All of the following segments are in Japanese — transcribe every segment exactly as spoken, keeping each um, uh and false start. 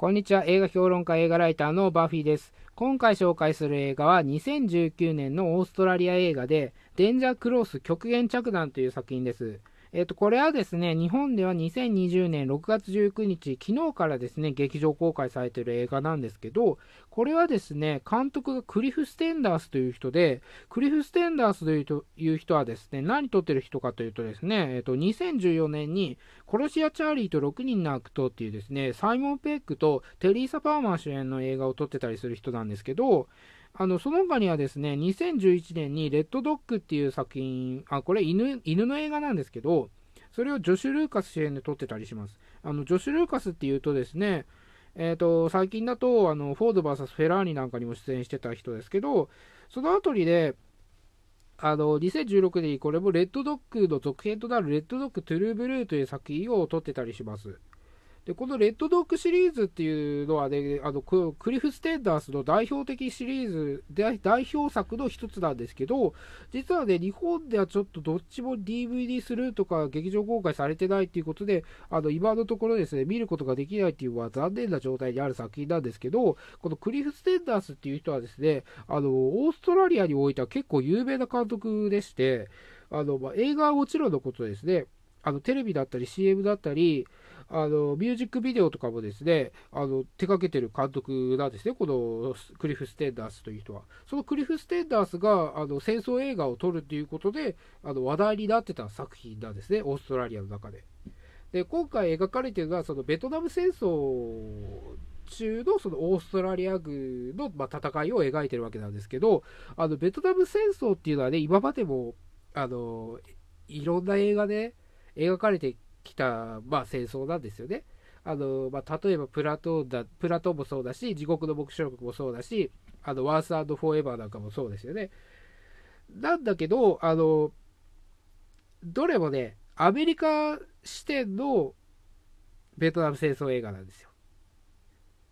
こんにちは。映画評論家、映画ライターのバフィです。今回紹介する映画はにせんじゅうきゅうねんのオーストラリア映画で、デンジャークロース極限着弾という作品です。えっと、これはですね、日本ではにせんにじゅうねんろくがつじゅうくにち、昨日からですね、劇場公開されている映画なんですけど、これはですね、監督がクリフ・ステンダースという人で、クリフ・ステンダースというという人はですね、何撮ってる人かというとですね、えっと、にせんじゅうよねんに、殺し屋チャーリーとろくにんの悪党っていうですね、サイモン・ペックとテリーサ・パーマー主演の映画を撮ってたりする人なんですけど、あのその他にはですね、にせんじゅういちねんにレッドドッグっていう作品、あこれ犬、犬の映画なんですけど、それをジョシュ・ルーカス主演で撮ってたりします。あのジョシュ・ルーカスっていうとですね、えー、と最近だとあのフォード ブイエス フェラーリなんかにも出演してた人ですけど、そのあたりで、あのにせんじゅうろくねんにこれもレッドドッグの続編となるレッドドッグ・トゥルー・ブルーという作品を撮ってたりします。でこのレッドドッグシリーズっていうのは、ね、あのクリフ・ステンダースの代表的シリーズで代表作の一つなんですけど、実はね、日本ではちょっとどっちも ディーブイディー スルーとか劇場公開されてないということで、あの今のところですね、見ることができないっていうのは残念な状態にある作品なんですけど、このクリフ・ステンダースっていう人はですね、あのオーストラリアにおいては結構有名な監督でして、あの、まあ、映画はもちろんのことですね、あのテレビだったり シーエム だったり、あのミュージックビデオとかもですね、あの手掛けてる監督なんですね、このクリフ・ステンダースという人は。そのクリフ・ステンダースがあの戦争映画を撮るということで、あの話題になってた作品なんですね、オーストラリアの中で。で、今回描かれているのは、そのベトナム戦争中のそのオーストラリア軍の、まあ、戦いを描いてるわけなんですけど、あのベトナム戦争っていうのはね、今までもあのいろんな映画で描かれてきた、まあ、戦争なんですよね。あの、まあ、例えばプラトンだ、プラトンもそうだし、地獄の黙示録もそうだし、あのワース&フォーエバーなんかもそうですよね。なんだけど、あのどれもね、アメリカ視点のベトナム戦争映画なんですよ。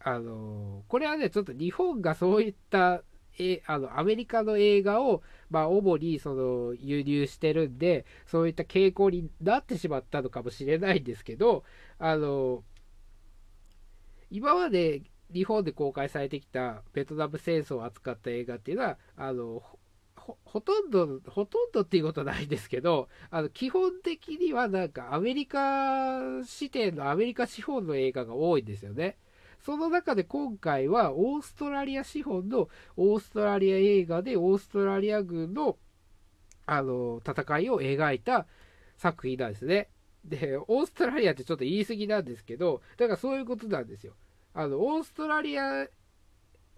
あのこれはね、ちょっと日本がそういったえあのアメリカの映画を、まあ、主にその輸入してるんで、そういった傾向になってしまったのかもしれないんですけど、あの今まで日本で公開されてきたベトナム戦争を扱った映画っていうのは、あの ほ, ほとんどほとんどっていうことないんですけど、あの基本的にはなんかアメリカ視点のアメリカ資本の映画が多いんですよね。その中で今回はオーストラリア資本のオーストラリア映画で、オーストラリア軍の、あの戦いを描いた作品なんですね。で、オーストラリアってちょっと言い過ぎなんですけど、だからそういうことなんですよ。あのオーストラリア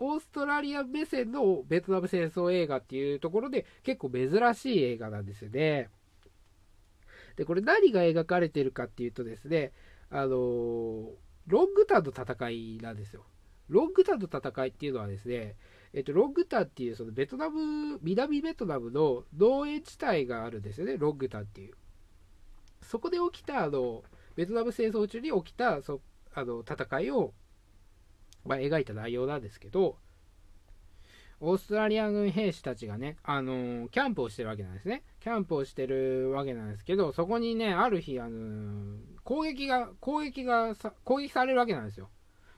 オーストラリア目線のベトナム戦争映画っていうところで結構珍しい映画なんですよね。で、これ何が描かれてるかっていうとですね、あのロングタンの戦いなんですよ。ロングタンの戦いっていうのはですね、えっと、ロングタンっていうそのベトナム、南ベトナムの農園地帯があるんですよね、ロングタンっていう。そこで起きた、あの、ベトナム戦争中に起きたそあの戦いを、まあ、描いた内容なんですけど、オーストラリア軍兵士たちがね、あのー、キャンプをしてるわけなんですね。キャンプをしてるわけなんですけど、そこにね、ある日、あのー、攻撃が、攻撃がさ、攻撃されるわけなんですよ。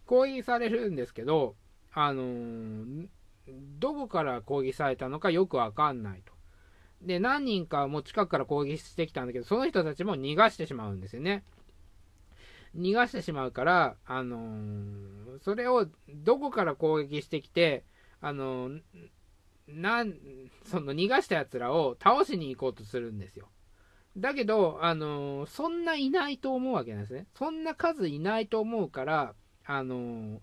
攻撃されるんですけど、あのー、どこから攻撃されたのかよくわかんないと。で、何人かも近くから攻撃してきたんだけど、その人たちも逃がしてしまうんですよね。逃がしてしまうから、あのー、それをどこから攻撃してきて、あのなんその逃がしたやつらを倒しに行こうとするんですよ。だけど、あのそんないないと思うわけなんですね。そんな数いないと思うから、あの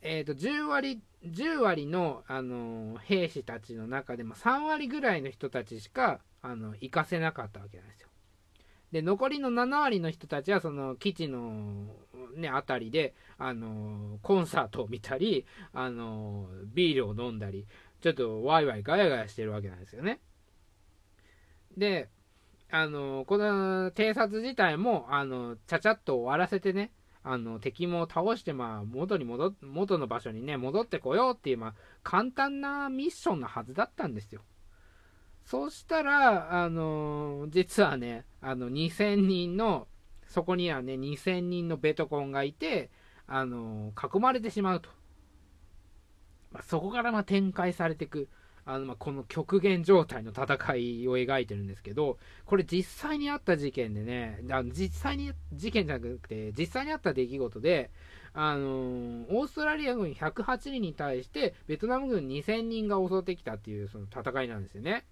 えー、と10割10割の、あの兵士たちの中でもさんわりぐらいの人たちしかあの行かせなかったわけなんですよ。で、残りのななわりの人たちはその基地のね、あたりで、あのー、コンサートを見たり、あのー、ビールを飲んだり、ちょっとワイワイガヤガヤしてるわけなんですよね。で、あのー、この偵察自体も、あのー、ちゃちゃっと終わらせてね、あのー、敵も倒して、まあ、元に戻っ、元の場所にね、戻ってこようっていう、まあ、簡単なミッションのはずだったんですよ。そうしたら、あのー、実はね、あの、にせんにんの、そこにはね、にせんにんのベトコンがいて、あの囲まれてしまうと、まあ、そこからまあ展開されていくあのまあこの極限状態の戦いを描いてるんですけど、これ実際にあった事件でね、あの実際に事件じゃなくて実際にあった出来事で、あのー、オーストラリア軍ひゃくはちにんに対してベトナム軍にせんにんが襲ってきたっていうその戦いなんですよね。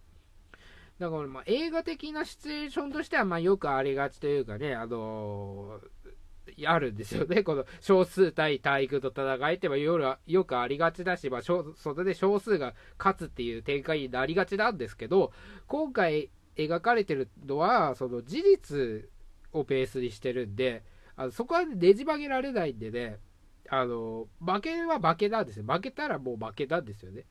だからまあ映画的なシチュエーションとしてはまあよくありがちというかね、あのー、あるんですよね、この少数対大軍と戦いってばよくありがちだし、まあ、それで少数が勝つっていう展開になりがちなんですけど、今回描かれてるのはその事実をベースにしてるんで、あのそこはねじ曲げられないんでね、あの負けは負けなんですよ。負けたらもう負けなんですよね。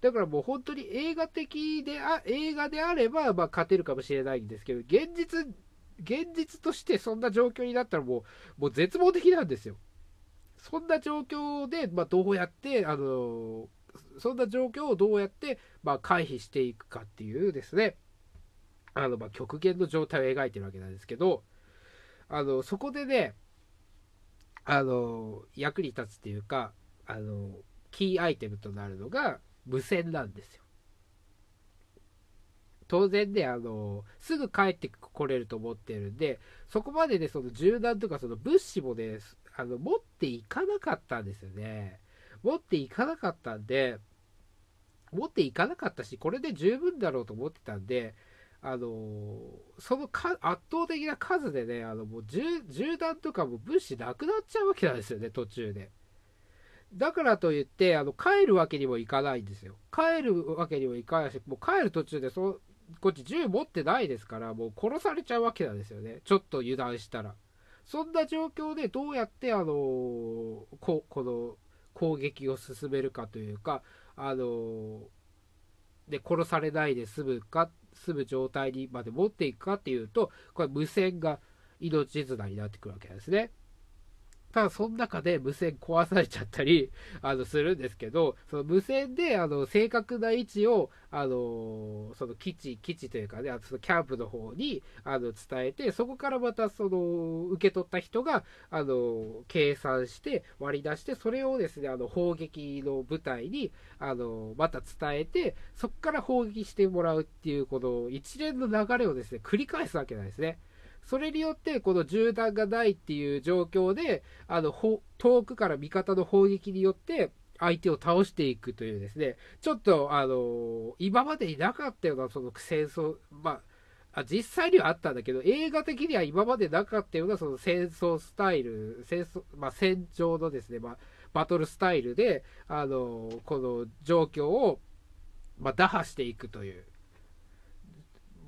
だからもう本当に映画的であ映画であれば、まあ、勝てるかもしれないんですけど、現実現実としてそんな状況になったらもう、もう絶望的なんですよ。そんな状況で、まあ、どうやってあのそんな状況をどうやって、まあ、回避していくかっていうですね、あのまあ極限の状態を描いてるわけなんですけど、あのそこでね、あの役に立つっていうか、あのキーアイテムとなるのが無線なんですよ。当然ね、あのすぐ帰ってこれると思ってるんで、そこまでねその銃弾とかその物資もねあの持っていかなかったんですよね。持っていかなかったんで持っていかなかったし、これで十分だろうと思ってたんで、あのー、そのか圧倒的な数でね、あのもう 銃, 銃弾とかも物資なくなっちゃうわけなんですよね、途中で。だからといってあの帰るわけにもいかないんですよ。帰るわけにもいかないし、もう帰る途中でそのこっち銃持ってないですから、もう殺されちゃうわけなんですよね、ちょっと油断したら。そんな状況でどうやって、あのー、こ, この攻撃を進めるかというか、あのー、で殺されないで済むか済む状態にまで持っていくかっていうと、これ無線が命綱になってくるわけなんですね。ただその中で無線壊されちゃったりあのするんですけど、その無線であの正確な位置をあのその基地基地というかね、あのそのキャンプの方にあの伝えて、そこからまたその受け取った人があの計算して割り出して、それをですねあの砲撃の部隊にあのまた伝えて、そこから砲撃してもらうっていうこの一連の流れをですね繰り返すわけなんですね。それによってこの銃弾がないっていう状況で、あの遠くから味方の砲撃によって相手を倒していくというですね、ちょっとあの今までになかったようなその戦争、まあ実際にはあったんだけど映画的には今までなかったようなその戦争スタイル、戦争、まあ、戦場のですね、まあ、バトルスタイルであのこの状況を、まあ、打破していくという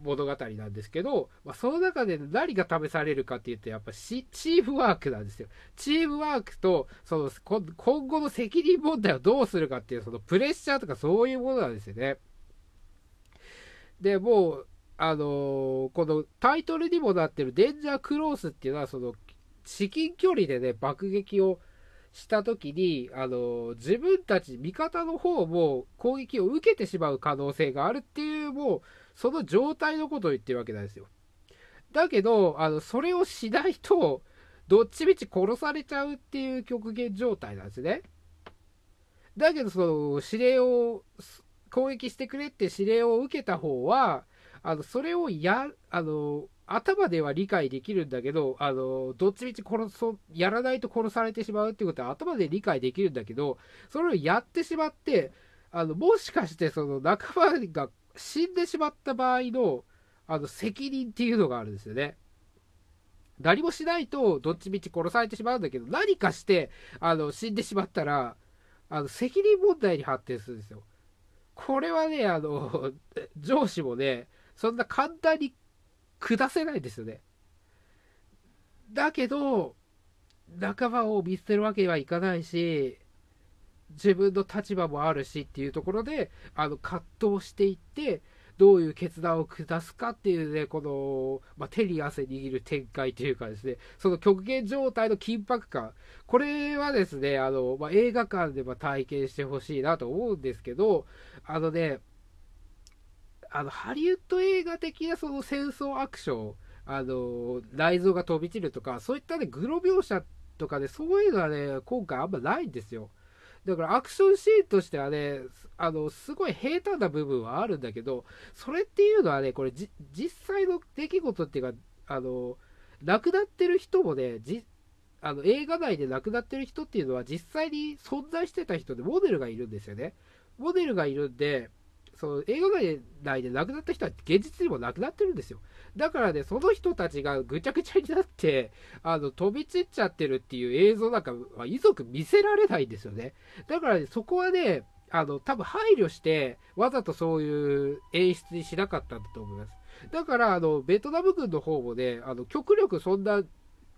物語なんですけど、まあ、その中で何が試されるかっていうと、やっぱチームワークなんですよ。チームワークとその今後の責任問題をどうするかっていう、そのプレッシャーとかそういうものなんですよね。でもうあのー、このタイトルにもなってるデンジャークロースっていうのは、その至近距離でね爆撃をした時に、あのー、自分たち味方の方も攻撃を受けてしまう可能性があるっていう、もうその状態のことを言ってるわけなんですよ。だけどあのそれをしないとどっちみち殺されちゃうっていう極限状態なんですね。だけどその指令を攻撃してくれって指令を受けた方はあのそれをやあの頭では理解できるんだけど、あのどっちみち殺そやらないと殺されてしまうってことは頭で理解できるんだけど、それをやってしまって、あのもしかしてその仲間が死んでしまった場合の、あの責任っていうのがあるんですよね。何もしないとどっちみち殺されてしまうんだけど、何かしてあの死んでしまったらあの責任問題に発展するんですよ。これはねあの上司もねそんな簡単に下せないんですよね。だけど仲間を見捨てるわけにはいかないし、自分の立場もあるしっていうところであの葛藤していって、どういう決断を下すかっていうね、この、まあ、手に汗握る展開というかですね、その極限状態の緊迫感、これはですねあの、まあ、映画館でまあ体験してほしいなと思うんですけど、あのねあのハリウッド映画的なその戦争アクション、あの内臓が飛び散るとかそういったねグロ描写とかね、そういうのはね、今回あんまないんですよ。だからアクションシーンとしてはね、あのすごい平坦な部分はあるんだけど、それっていうのはね、これじ実際の出来事っていうか、あの亡くなってる人もね、じあの映画内で亡くなってる人っていうのは実際に存在してた人で、モデルがいるんですよね。モデルがいるんで、その映画内で亡くなった人は現実にも亡くなってるんですよ。だからね、その人たちがぐちゃぐちゃになってあの飛び散っちゃってるっていう映像なんかは遺族見せられないんですよね。だからね、そこはね、あの多分配慮してわざとそういう演出にしなかったんだと思います。だからあのベトナム軍の方もね、あの極力そんな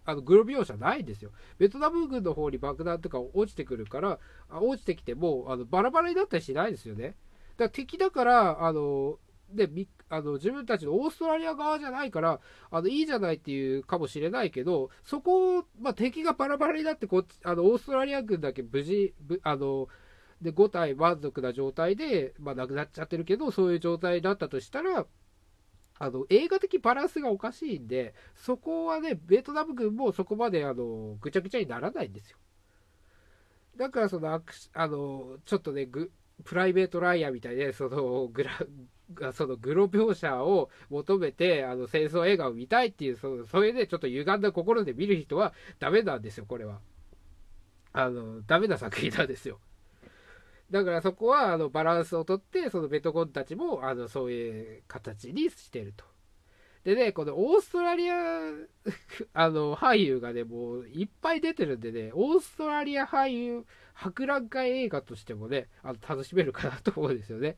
あのグロ描写ないんですよ。ベトナム軍の方に爆弾とか落ちてくるから、落ちてきてもあのバラバラになったりしないですよね。だから敵だからあのであの自分たちのオーストラリア側じゃないから、あのいいじゃないっていうかもしれないけど、そこを、まあ、敵がバラバラになって、こっちあのオーストラリア軍だけ無事あのでご体満足な状態で、まあ、亡くなっちゃってるけど、そういう状態になったとしたら、あの映画的バランスがおかしいんで、そこはね、ベトナム軍もそこまであのぐちゃぐちゃにならないんですよ。だからそのあのちょっとね、ぐプライベートライアーみたいで、そのグラそのグロ描写を求めてあの戦争映画を見たいっていう、そのそれでちょっと歪んだ心で見る人はダメなんですよ。これはあのダメな作品なんですよ。だからそこはあのバランスをとって、そのベトコンたちもあのそういう形にしてると。でね、このオーストラリアあの俳優がね、もういっぱい出てるんでね、オーストラリア俳優博覧会映画としてもね、あの楽しめるかなと思うんですよね。